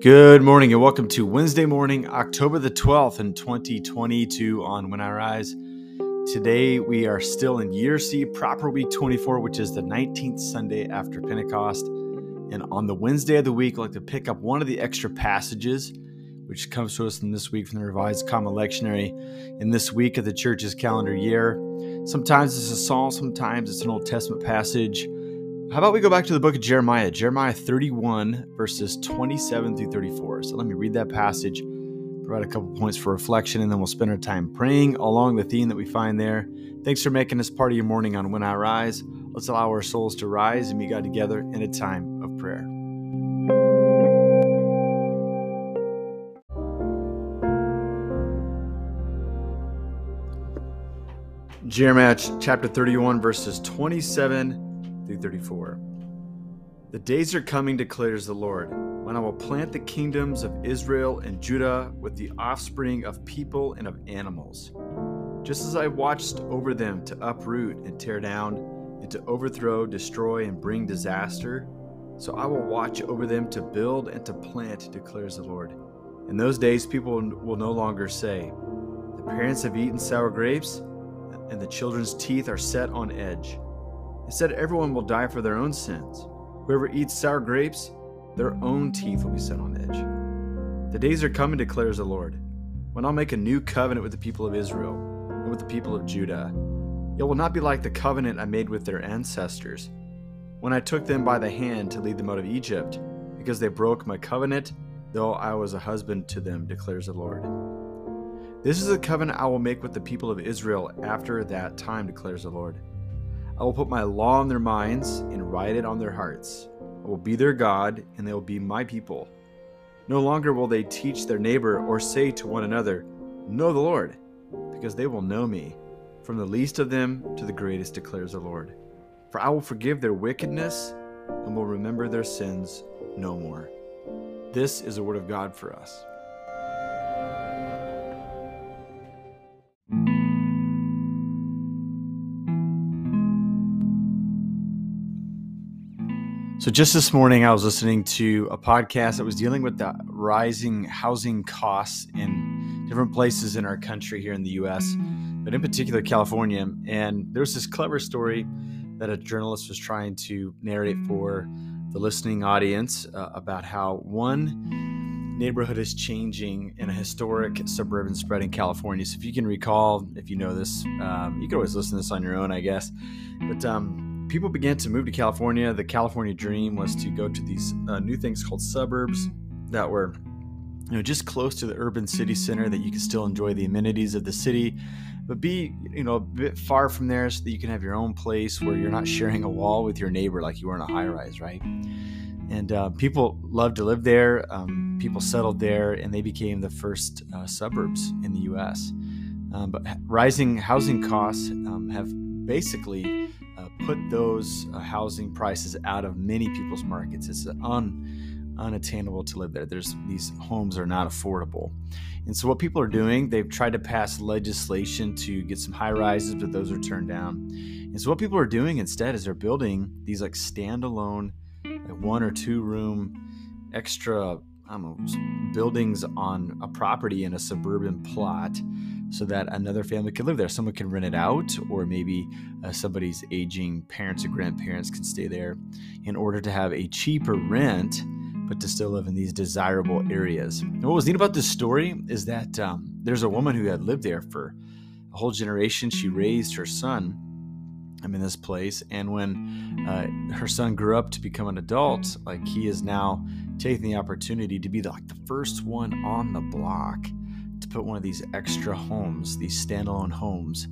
Good morning and welcome to Wednesday morning, October the 12th in 2022 on When I Rise. Today we are still in year C, proper week 24, which is the 19th Sunday after Pentecost. And on the Wednesday of the week, I'd like to pick up one of the extra passages, which comes to us from this week from the Revised Common Lectionary in this week of the church's calendar year. Sometimes it's a psalm, sometimes it's an Old Testament passage. How about we go back to the book of Jeremiah, Jeremiah 31, verses 27 through 34. So let me read that passage, provide a couple points for reflection, and then we'll spend our time praying along the theme that we find there. Thanks for making this part of your morning on When I Rise. Let's allow our souls to rise and meet God together in a time of prayer. Jeremiah chapter 31, verses 27 through 34. The days are coming, declares the Lord, when I will plant the kingdoms of Israel and Judah with the offspring of people and of animals, just as I watched over them to uproot and tear down, and to overthrow, destroy, and bring disaster. So I will watch over them to build and to plant, declares the Lord. In those days, people will no longer say, the parents have eaten sour grapes, and the children's teeth are set on edge. Instead, everyone will die for their own sins. Whoever eats sour grapes, their own teeth will be set on edge. The days are coming, declares the Lord, when I'll make a new covenant with the people of Israel and with the people of Judah. It will not be like the covenant I made with their ancestors, when I took them by the hand to lead them out of Egypt, because they broke my covenant, though I was a husband to them, declares the Lord. This is the covenant I will make with the people of Israel after that time, declares the Lord. I will put my law on their minds and write it on their hearts. I will be their God, and they will be my people. No longer will they teach their neighbor or say to one another, know the Lord, because they will know me, from the least of them to the greatest, declares the Lord. For I will forgive their wickedness and will remember their sins no more. This is the word of God for us. So just this morning, I was listening to a podcast that was dealing with the rising housing costs in different places in our country here in the U.S., but in particular, California. And there was this clever story that a journalist was trying to narrate for the listening audience about how one neighborhood is changing in a historic suburban spread in California. So if you can recall, if you know this, you can always listen to this on your own, I guess. But people began to move to California. The California dream was to go to these new things called suburbs that were, just close to the urban city center, that you could still enjoy the amenities of the city, but be, a bit far from there so that you can have your own place where you're not sharing a wall with your neighbor like you were in a high rise, right? And people loved to live there. People settled there, and they became the first suburbs in the U.S. But rising housing costs have basically put those housing prices out of many people's markets. It's unattainable to live there. These homes are not affordable. And so what people are doing, they've tried to pass legislation to get some high rises, but those are turned down. And so what people are doing instead is they're building these like standalone, like one or two room extra buildings on a property in a suburban plot, so that another family can live there. Someone can rent it out, or maybe somebody's aging parents or grandparents can stay there in order to have a cheaper rent, but to still live in these desirable areas. And what was neat about this story is that there's a woman who had lived there for a whole generation. She raised her son in this place. And when her son grew up to become an adult, like he is now taking the opportunity to be the first one on the block to put one of these extra homes, these standalone homes,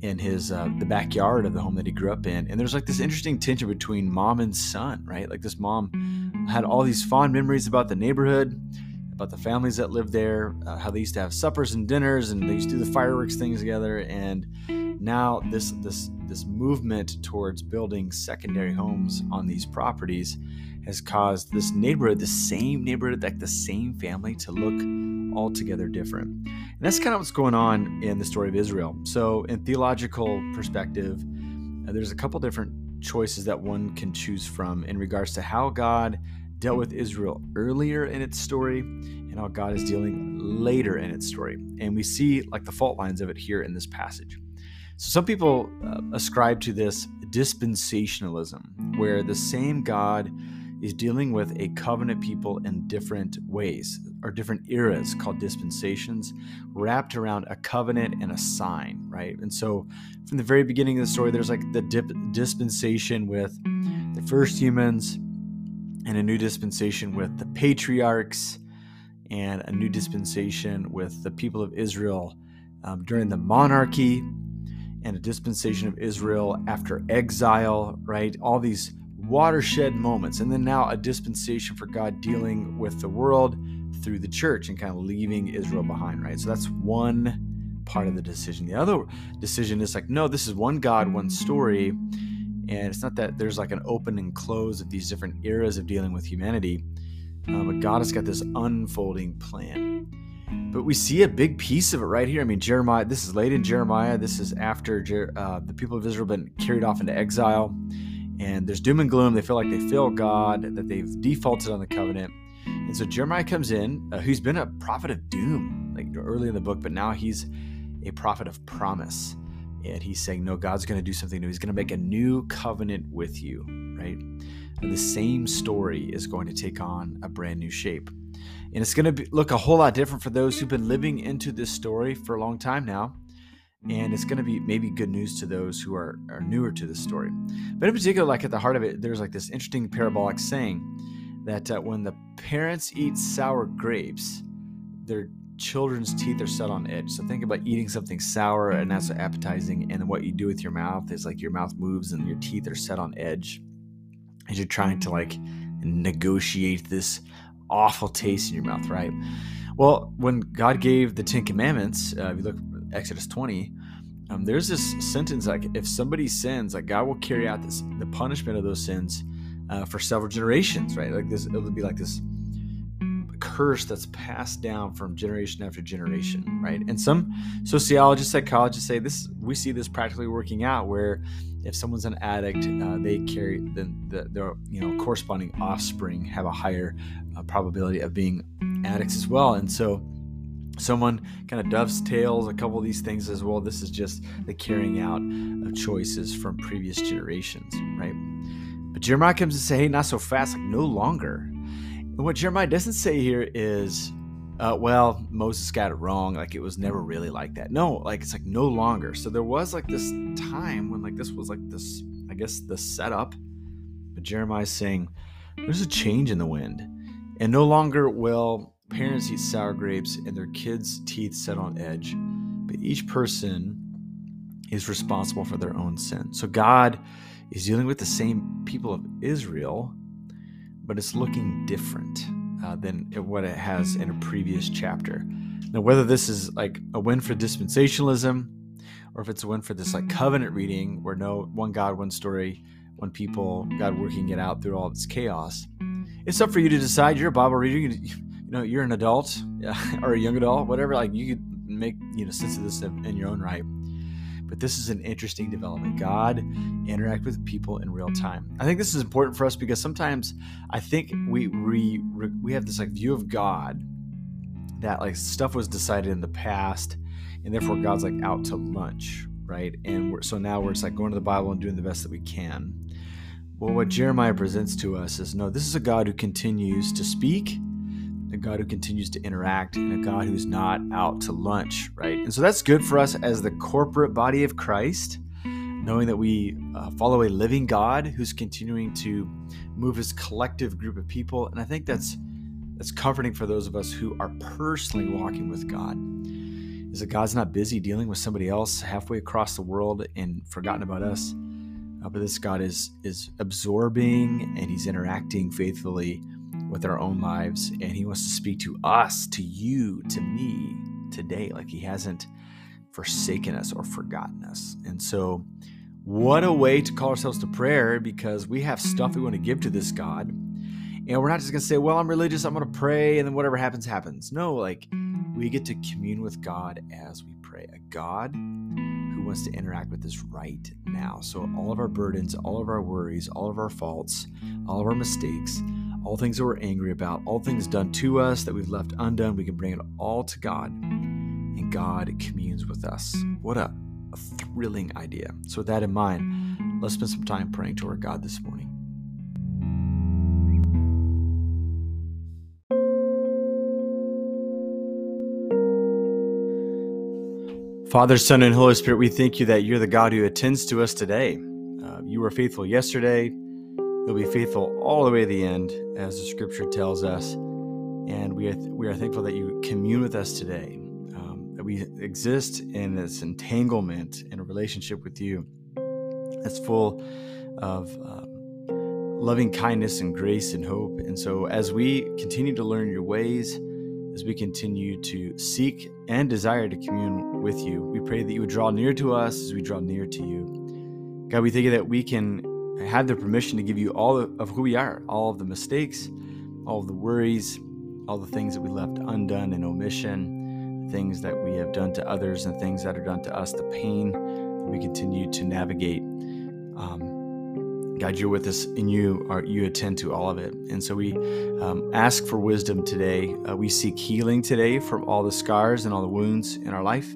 in his the backyard of the home that he grew up in. And there's this interesting tension between mom and son, right? This mom had all these fond memories about the neighborhood, about the families that lived there, how they used to have suppers and dinners, and they used to do the fireworks things together. And now this movement towards building secondary homes on these properties has caused this neighborhood, the same neighborhood, the same family, to look altogether different. And that's kind of what's going on in the story of Israel. So in theological perspective, there's a couple different choices that one can choose from in regards to how God dealt with Israel earlier in its story and how God is dealing later in its story. And we see like the fault lines of it here in this passage. So some people ascribe to this dispensationalism, where the same God is dealing with a covenant people in different ways, or different eras called dispensations, wrapped around a covenant and a sign, right? And so from the very beginning of the story, there's like the dispensation with the first humans, and a new dispensation with the patriarchs, and a new dispensation with the people of Israel during the monarchy, and a dispensation of Israel after exile, right? All these watershed moments, and then now a dispensation for God dealing with the world through the church and kind of leaving Israel behind, right? So that's one part of the decision. The other decision is like, no, this is one God, one story, and it's not that there's like an open and close of these different eras of dealing with humanity, but God has got this unfolding plan. But we see a big piece of it right here. I mean, Jeremiah, this is late in Jeremiah. This is after the people of Israel have been carried off into exile. And there's doom and gloom. They feel like they fail God, that they've defaulted on the covenant. And so Jeremiah comes in, who's been a prophet of doom, like early in the book, but now he's a prophet of promise. And he's saying, no, God's going to do something new. He's going to make a new covenant with you, right? And the same story is going to take on a brand new shape. And it's going to look a whole lot different for those who've been living into this story for a long time now. And it's going to be maybe good news to those who are newer to this story. But in particular, like at the heart of it, there's like this interesting parabolic saying that when the parents eat sour grapes, their children's teeth are set on edge. So think about eating something sour and not so appetizing. And what you do with your mouth is like your mouth moves and your teeth are set on edge. And you're trying to like negotiate this awful taste in your mouth, right? Well, when God gave the Ten Commandments, if you look Exodus 20, there's this sentence like, if somebody sins, like God will carry out the punishment of those sins for several generations, right? Like this, it would be like this curse that's passed down from generation after generation, right? And some sociologists, psychologists say this. We see this practically working out where if someone's an addict, they carry their corresponding offspring have a higher probability of being addicts as well, and so. Someone kind of dovetails a couple of these things as well. This is just the carrying out of choices from previous generations, right? But Jeremiah comes to say, hey, not so fast, like no longer. And what Jeremiah doesn't say here is, well, Moses got it wrong. Like it was never really like that. No, like it's like no longer. So there was like this time when like this was like this, I guess, the setup. But Jeremiah's saying there's a change in the wind and no longer will parents eat sour grapes and their kids' teeth set on edge, but each person is responsible for their own sin. So God is dealing with the same people of Israel, but it's looking different than what it has in a previous chapter. Now, whether this is like a win for dispensationalism or if it's a win for this like covenant reading where no one God, one story, one people, God working it out through all this chaos, it's up for you to decide. You're a Bible reader. No, you're an adult or a young adult, whatever. Like you could make sense of this in your own right. But this is an interesting development. God interact with people in real time. I think this is important for us because sometimes I think we have this like view of God that like stuff was decided in the past, and therefore God's like out to lunch, right? And so now we're just like going to the Bible and doing the best that we can. Well, what Jeremiah presents to us is no. This is a God who continues to speak. A God who continues to interact, and a God who's not out to lunch, right? And so that's good for us as the corporate body of Christ, knowing that we follow a living God who's continuing to move his collective group of people. And I think that's comforting for those of us who are personally walking with God, is that God's not busy dealing with somebody else halfway across the world and forgotten about us. But this God is absorbing and he's interacting faithfully with our own lives, and he wants to speak to us, to you, to me today, like he hasn't forsaken us or forgotten us. And so what a way to call ourselves to prayer, because we have stuff we want to give to this God, and we're not just going to say, well, I'm religious, I'm going to pray, and then whatever happens, happens. No, like we get to commune with God as we pray, a God who wants to interact with us right now. So all of our burdens, all of our worries, all of our faults, all of our mistakes, all things that we're angry about, all things done to us that we've left undone. We can bring it all to God, and God communes with us. What a thrilling idea. So with that in mind, let's spend some time praying to our God this morning. Father, Son, and Holy Spirit, we thank you that you're the God who attends to us today. You were faithful yesterday. You'll be faithful all the way to the end, as the Scripture tells us. And we are thankful that you commune with us today, that we exist in this entanglement in a relationship with you that's full of loving kindness and grace and hope. And so as we continue to learn your ways, as we continue to seek and desire to commune with you, we pray that you would draw near to us as we draw near to you. God, we thank you that we can have the permission to give you all of who we are, all of the mistakes, all of the worries, all the things that we left undone in omission, things that we have done to others and things that are done to us, the pain that we continue to navigate. God, you're with us, and you attend to all of it. And so we ask for wisdom today. We seek healing today from all the scars and all the wounds in our life.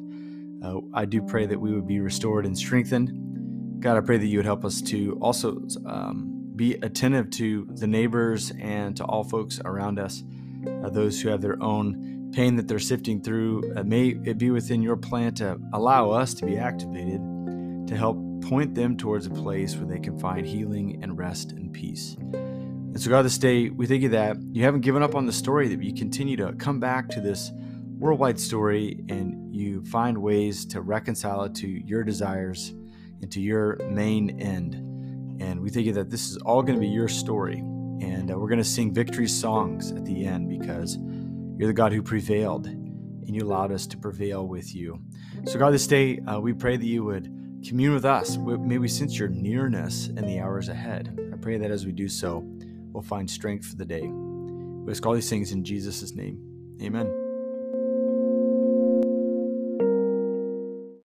I do pray that we would be restored and strengthened. God, I pray that you would help us to also be attentive to the neighbors and to all folks around us, those who have their own pain that they're sifting through. May it be within your plan to allow us to be activated to help point them towards a place where they can find healing and rest and peace. And so God, this day, we thank you that you haven't given up on the story, that you continue to come back to this worldwide story and you find ways to reconcile it to your desires and to your main end. And we thank you that this is all going to be your story. And we're going to sing victory songs at the end because you're the God who prevailed and you allowed us to prevail with you. So God, this day, we pray that you would commune with us. May we sense your nearness in the hours ahead. I pray that as we do so, we'll find strength for the day. We ask all these things in Jesus' name. Amen.